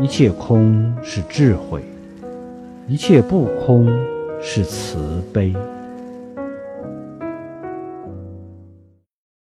一切空是智慧，一切不空是慈悲。